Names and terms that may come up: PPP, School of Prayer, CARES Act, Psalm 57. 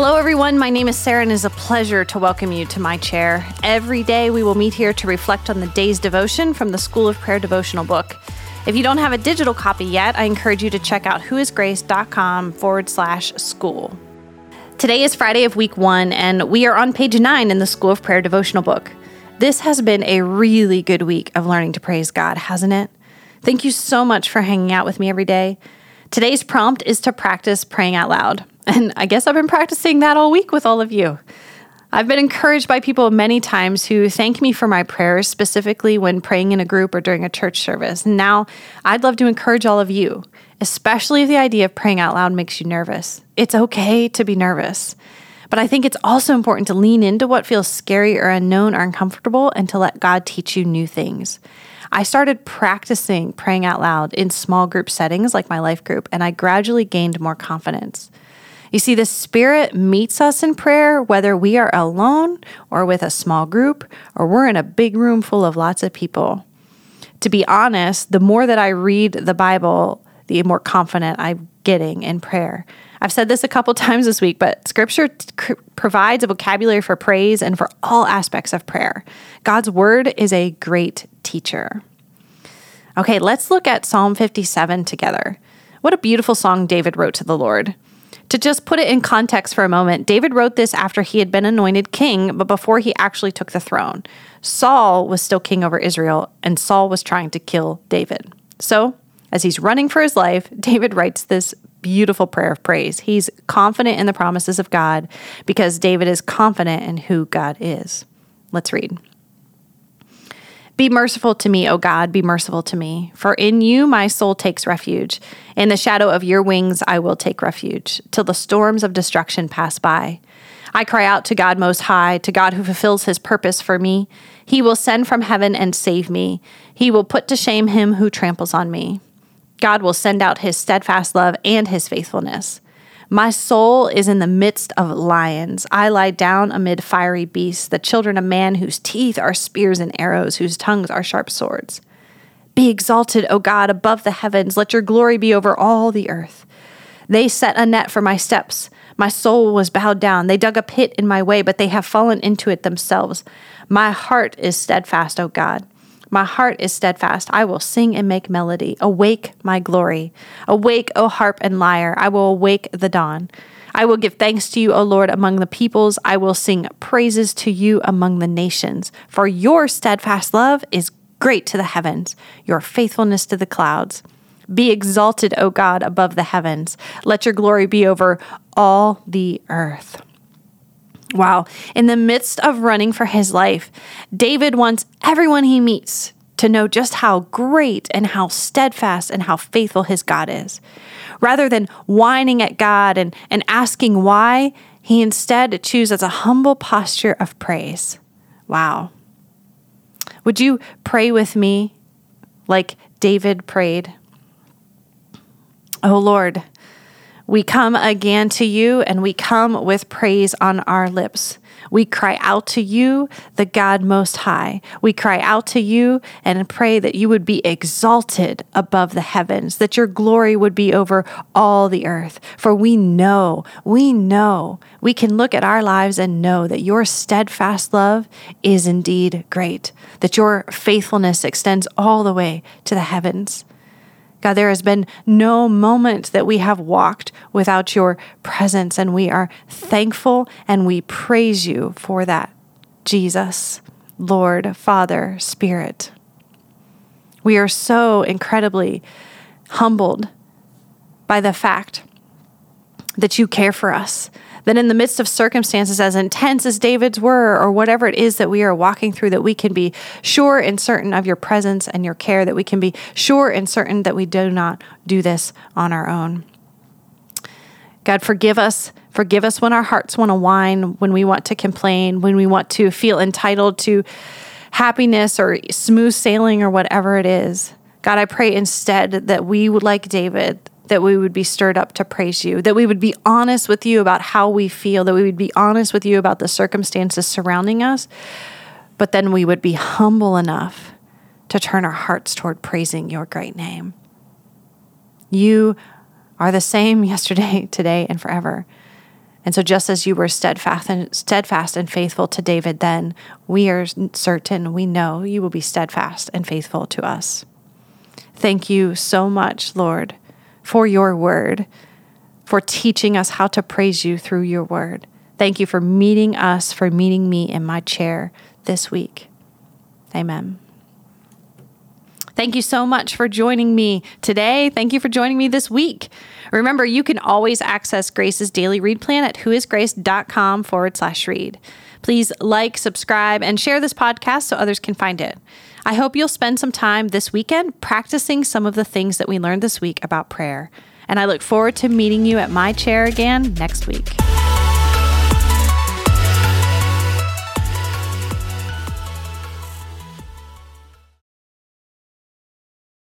Hello, everyone. My name is Sarah, and it is a pleasure to welcome you to my chair. Every day, we will meet here to reflect on the day's devotion from the School of Prayer devotional book. If you don't have a digital copy yet, I encourage you to check out whoisgrace.com/school. Today is Friday of week 1, and we are on page 9 in the School of Prayer devotional book. This has been a really good week of learning to praise God, hasn't it? Thank you so much for hanging out with me every day. Today's prompt is to practice praying out loud. And I guess I've been practicing that all week with all of you. I've been encouraged by people many times who thank me for my prayers, specifically when praying in a group or during a church service. Now, I'd love to encourage all of you, especially if the idea of praying out loud makes you nervous. It's okay to be nervous, but I think it's also important to lean into what feels scary or unknown or uncomfortable and to let God teach you new things. I started practicing praying out loud in small group settings like my life group, and I gradually gained more confidence. You see, the Spirit meets us in prayer, whether we are alone or with a small group, or we're in a big room full of lots of people. To be honest, the more that I read the Bible, the more confident I'm getting in prayer. I've said this a couple times this week, but Scripture provides a vocabulary for praise and for all aspects of prayer. God's Word is a great teacher. Okay, let's look at Psalm 57 together. What a beautiful song David wrote to the Lord. To just put it in context for a moment, David wrote this after he had been anointed king, but before he actually took the throne. Saul was still king over Israel, and Saul was trying to kill David. So, as he's running for his life, David writes this beautiful prayer of praise. He's confident in the promises of God because David is confident in who God is. Let's read. Be merciful to me, O God, be merciful to me. For in you my soul takes refuge. In the shadow of your wings I will take refuge, till the storms of destruction pass by. I cry out to God Most High, to God who fulfills his purpose for me. He will send from heaven and save me. He will put to shame him who tramples on me. God will send out his steadfast love and his faithfulness. My soul is in the midst of lions. I lie down amid fiery beasts, the children of man whose teeth are spears and arrows, whose tongues are sharp swords. Be exalted, O God, above the heavens. Let your glory be over all the earth. They set a net for my steps. My soul was bowed down. They dug a pit in my way, but they have fallen into it themselves. My heart is steadfast, O God. My heart is steadfast. I will sing and make melody. Awake my glory. Awake, O harp and lyre. I will awake the dawn. I will give thanks to you, O Lord, among the peoples. I will sing praises to you among the nations. For your steadfast love is great to the heavens, your faithfulness to the clouds. Be exalted, O God, above the heavens. Let your glory be over all the earth. Wow. In the midst of running for his life, David wants everyone he meets to know just how great and how steadfast and how faithful his God is. Rather than whining at God and asking why, he instead chooses a humble posture of praise. Wow. Would you pray with me like David prayed? Oh Lord, we come again to you, and we come with praise on our lips. We cry out to you, the God Most High. We cry out to you and pray that you would be exalted above the heavens, that your glory would be over all the earth. For we can look at our lives and know that your steadfast love is indeed great, that your faithfulness extends all the way to the heavens. God, there has been no moment that we have walked without your presence, and we are thankful and we praise you for that. Jesus, Lord, Father, Spirit. We are so incredibly humbled by the fact that you care for us, that in the midst of circumstances as intense as David's were, or whatever it is that we are walking through, that we can be sure and certain of your presence and your care, that we can be sure and certain that we do not do this on our own. God, forgive us. Forgive us when our hearts want to whine, when we want to complain, when we want to feel entitled to happiness or smooth sailing or whatever it is. God, I pray instead that we would, like David, that we would be stirred up to praise you, that we would be honest with you about how we feel, that we would be honest with you about the circumstances surrounding us, but then we would be humble enough to turn our hearts toward praising your great name. You are the same yesterday, today, and forever. And so just as you were steadfast and faithful to David then, we are certain, we know you will be steadfast and faithful to us. Thank you so much, Lord, for your word, for teaching us how to praise you through your word. Thank you for meeting us, for meeting me in my chair this week. Amen. Thank you so much for joining me today. Thank you for joining me this week. Remember, you can always access Grace's daily read plan at whoisgrace.com/read. Please like, subscribe, and share this podcast so others can find it. I hope you'll spend some time this weekend practicing some of the things that we learned this week about prayer. And I look forward to meeting you at my chair again next week.